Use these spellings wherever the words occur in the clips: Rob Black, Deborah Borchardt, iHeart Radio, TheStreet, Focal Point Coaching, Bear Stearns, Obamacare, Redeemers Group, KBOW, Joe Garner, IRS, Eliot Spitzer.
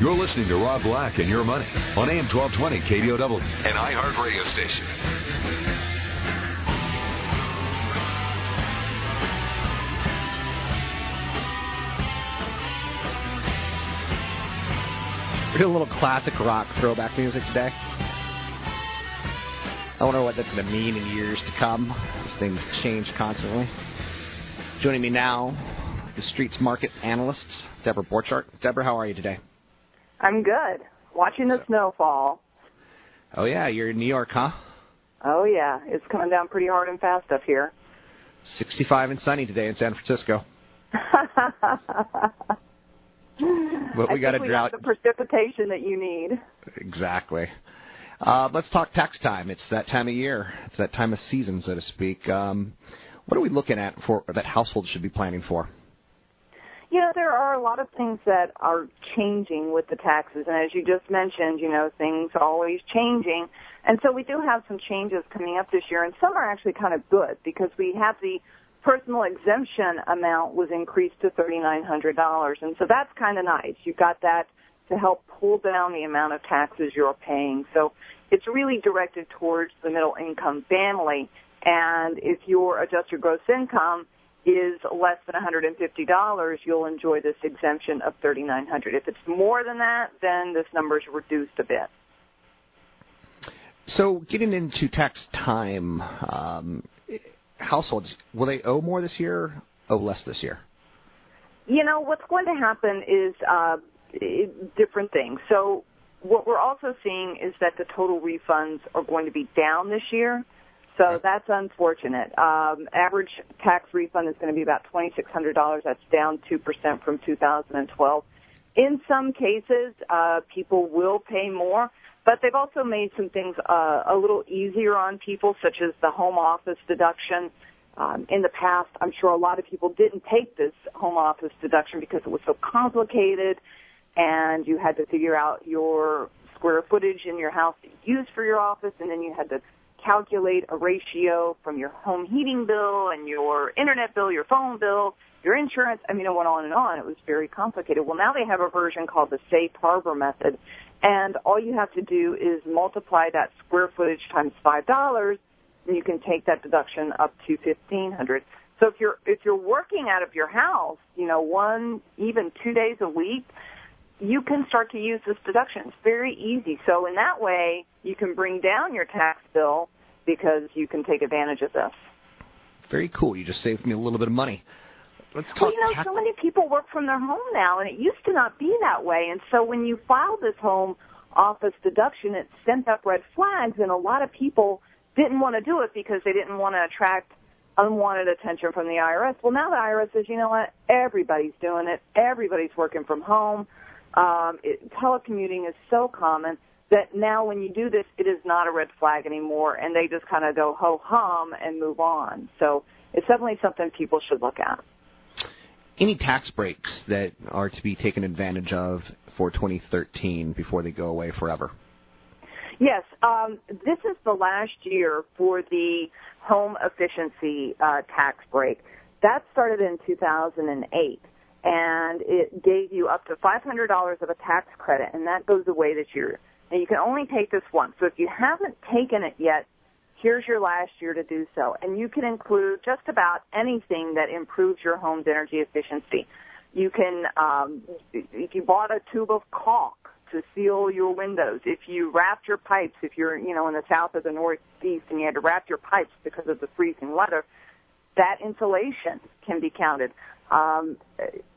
You're listening to Rob Black and Your Money on AM 1220 KBOW, an iHeart Radio station. We're doing a little classic rock throwback music today. I wonder what that's going to mean in years to come, as things change constantly. Joining me now, the Street's market analyst, Deborah Borchardt. Deborah, how are you today? I'm good. Watching the snowfall. Oh, yeah. You're in New York, huh? Oh, yeah. It's coming down pretty hard and fast up here. 65 and sunny today in San Francisco. But we got a drought. Have the precipitation that you need. Exactly. Let's talk tax time. It's that time of year. It's that time of season, so to speak. What are we looking at for that households should be planning for? You know, there are a lot of things that are changing with the taxes. And as you just mentioned, you know, things are always changing. And so we do have some changes coming up this year. And some are actually kind of good because we have the personal exemption amount was increased to $3,900. And so that's kind of nice. You got that to help pull down the amount of taxes you're paying. So it's really directed towards the middle income family. And if your adjusted gross income is less than $150, you'll enjoy this exemption of $3,900. If it's more than that, then this number is reduced a bit. So getting into tax time, households, will they owe more this year, owe less this year? You know, what's going to happen is different things. So what we're also seeing is that the total refunds are going to be down this year. So that's unfortunate. Average tax refund is going to be about $2,600. That's down 2% from 2012. In some cases, people will pay more, but they've also made some things a little easier on people, such as the home office deduction. In the past, I'm sure a lot of people didn't take this home office deduction because it was so complicated, and you had to figure out your square footage in your house to use for your office, and then you had to calculate a ratio from your home heating bill and your internet bill, your phone bill, your insurance. I mean, it went on and on. It was very complicated. Well, now they have a version called the safe harbor method, and all you have to do is multiply that square footage times $5, and you can take that deduction up to $1,500. So if you're working out of your house, you know, one, even 2 days a week, you can start to use this deduction. It's very easy. So in that way, you can bring down your tax bill because you can take advantage of this. Very cool. You just saved me a little bit of money. Let's talk. Well, you know, so many people work from their home now, and it used to not be that way. And so when you filed this home office deduction, it sent up red flags, and a lot of people didn't want to do it because they didn't want to attract unwanted attention from the IRS. Well, now the IRS says, you know what, everybody's doing it. Everybody's working from home. Telecommuting is so common that now when you do this, it is not a red flag anymore, and they just kind of go ho-hum and move on. So it's definitely something people should look at. Any tax breaks that are to be taken advantage of for 2013 before they go away forever? Yes. This is the last year for the home efficiency tax break. That started in 2008. And it gave you up to $500 of a tax credit, and that goes away this year. And you can only take this once. So if you haven't taken it yet, here's your last year to do so. And you can include just about anything that improves your home's energy efficiency. You can, if you bought a tube of caulk to seal seal your windows, if you wrapped your pipes, if you're, in the south or the northeast and you had to wrap your pipes because of the freezing weather, that insulation can be counted.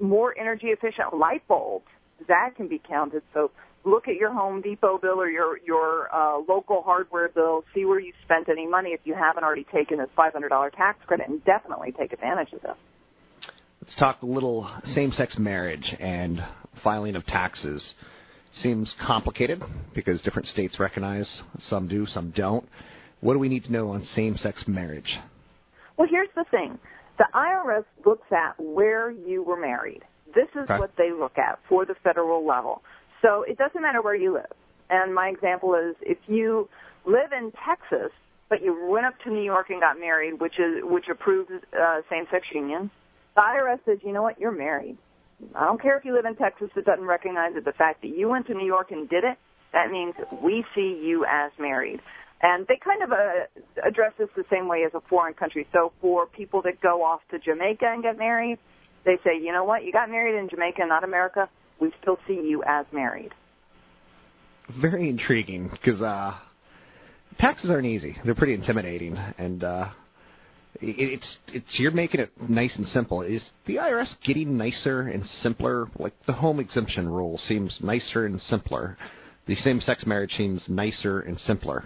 More energy-efficient light bulbs, that can be counted. So look at your Home Depot bill or your local hardware bill, see where you spent any money if you haven't already taken this $500 tax credit, and definitely take advantage of this. Let's talk a little same-sex marriage and filing of taxes. Seems complicated because different states recognize, some do, some don't. What do we need to know on same-sex marriage? Well, here's the thing. The IRS looks at where you were married. This is okay. What they look at for the federal level. So it doesn't matter where you live. And my example is if you live in Texas, but you went up to New York and got married, which approves same-sex unions, the IRS says, you know what, you're married. I don't care if you live in Texas, it doesn't recognize it. The fact that you went to New York and did it, that means we see you as married. And they kind of address this the same way as a foreign country. So for people that go off to Jamaica and get married, they say, you know what, you got married in Jamaica, not America. We still see you as married. Very intriguing because taxes aren't easy. They're pretty intimidating, and It's you're making it nice and simple. Is the IRS getting nicer and simpler? Like the home exemption rule seems nicer and simpler. The same-sex marriage seems nicer and simpler.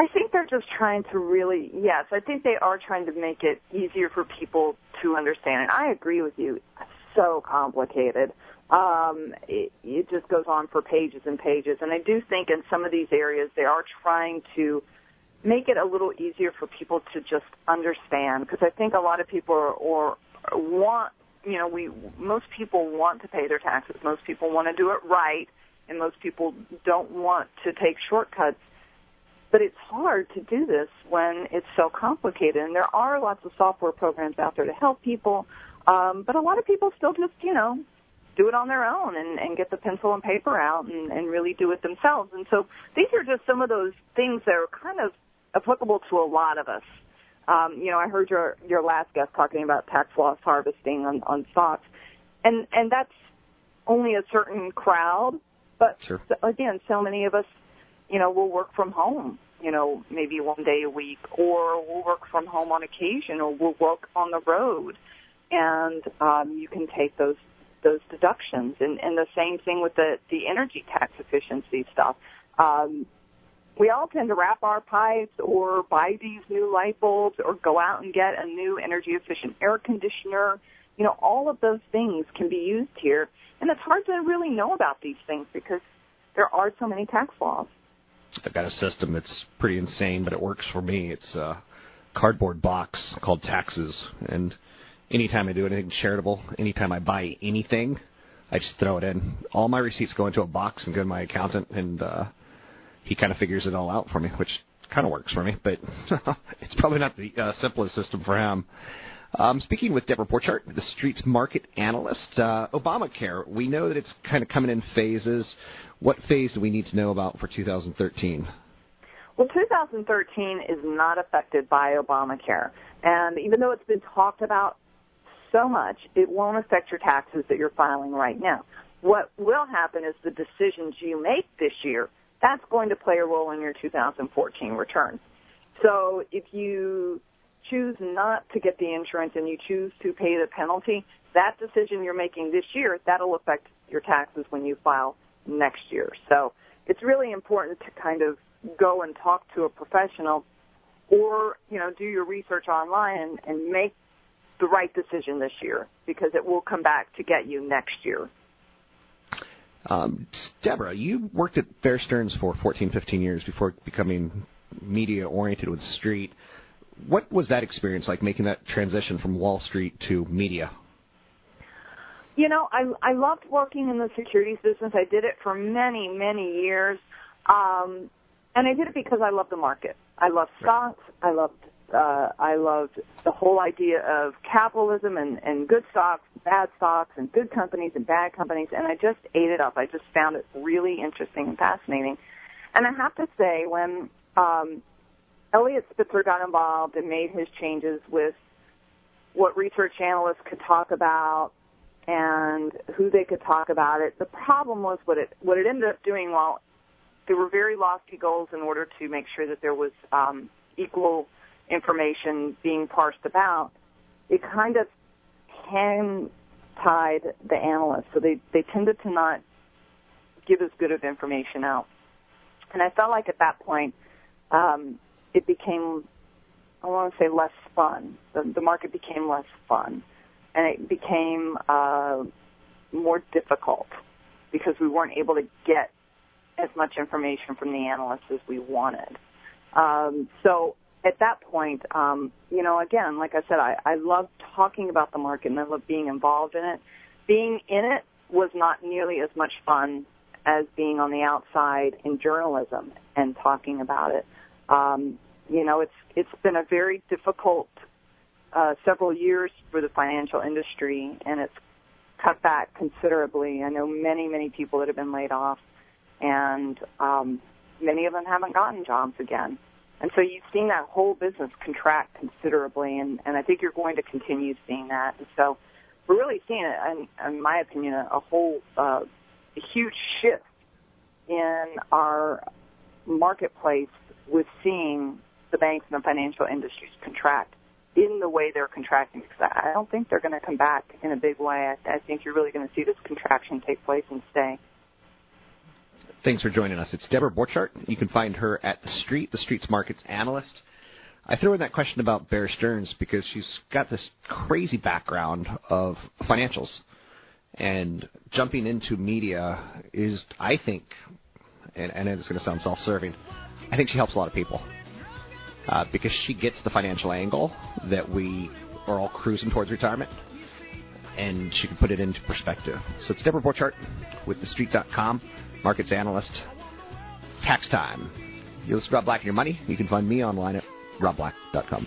I think they're just trying to really, yes, I think they are trying to make it easier for people to understand. And I agree with you. It's so complicated. It just goes on for pages and pages. And I do think in some of these areas they are trying to make it a little easier for people to just understand, because I think a lot of people most people want to pay their taxes. Most people want to do it right, and most people don't want to take shortcuts. But it's hard to do this when it's so complicated, and there are lots of software programs out there to help people, but a lot of people still just, do it on their own and get the pencil and paper out and really do it themselves. And so these are just some of those things that are kind of applicable to a lot of us. I heard your last guest talking about tax loss harvesting on stocks, and that's only a certain crowd. But, sure. Again, so many of us, will work from home, maybe one day a week, or we'll work from home on occasion, or we'll work on the road. And you can take those deductions. And the same thing with the energy tax efficiency stuff. We all tend to wrap our pipes or buy these new light bulbs or go out and get a new energy-efficient air conditioner. All of those things can be used here. And it's hard to really know about these things because there are so many tax laws. I've got a system that's pretty insane, but it works for me. It's a cardboard box called taxes, and anytime I do anything charitable, anytime I buy anything, I just throw it in. All my receipts go into a box and go to my accountant, and he kind of figures it all out for me, which kind of works for me, but it's probably not the simplest system for him. Speaking with Deborah Borchardt, the Street's market analyst, Obamacare, we know that it's kind of coming in phases. What phase do we need to know about for 2013? Well, 2013 is not affected by Obamacare, and even though it's been talked about so much, it won't affect your taxes that you're filing right now. What will happen is the decisions you make this year, that's going to play a role in your 2014 return. So if you choose not to get the insurance and you choose to pay the penalty, that decision you're making this year, that'll affect your taxes when you file next year. So it's really important to kind of go and talk to a professional or, do your research online and make the right decision this year, because it will come back to get you next year. Deborah, you worked at Bear Stearns for 14, 15 years before becoming media-oriented with The Street. What was that experience like, making that transition from Wall Street to media? I loved working in the securities business. I did it for many, many years, and I did it because I loved the market. I loved stocks. I loved the whole idea of capitalism and good stocks, bad stocks, and good companies and bad companies, and I just ate it up. I just found it really interesting and fascinating. And I have to say, when Eliot Spitzer got involved and made his changes with what research analysts could talk about, and who they could talk about it. The problem was what it ended up doing, while there were very lofty goals in order to make sure that there was equal information being parsed about, it kind of hand-tied the analysts. So they tended to not give as good of information out. And I felt like at that point it became, I want to say, less fun. The market became less fun. And it became more difficult because we weren't able to get as much information from the analysts as we wanted. So at that point, you know, again, like I said, I love talking about the market and I love being involved in it. Being in it was not nearly as much fun as being on the outside in journalism and talking about it. You know, it's been a very difficult several years for the financial industry, and it's cut back considerably. I know many, many people that have been laid off, and many of them haven't gotten jobs again. And so you've seen that whole business contract considerably, and I think you're going to continue seeing that. And so we're really seeing, in my opinion, a whole huge shift in our marketplace with seeing the banks and the financial industries contract in the way they're contracting, because I don't think they're going to come back in a big way. I think you're really going to see this contraction take place and stay. Thanks for joining us. It's Deborah Borchardt. You can find her at The Street's Markets Analyst. I threw in that question about Bear Stearns because she's got this crazy background of financials. And jumping into media is, I think, and it's going to sound self-serving, I think she helps a lot of people because she gets the financial angle that we are all cruising towards retirement, and she can put it into perspective. So it's Deborah Borchardt with TheStreet.com, markets analyst, tax time. You're listening to Rob Black and Your Money. You can find me online at robblack.com.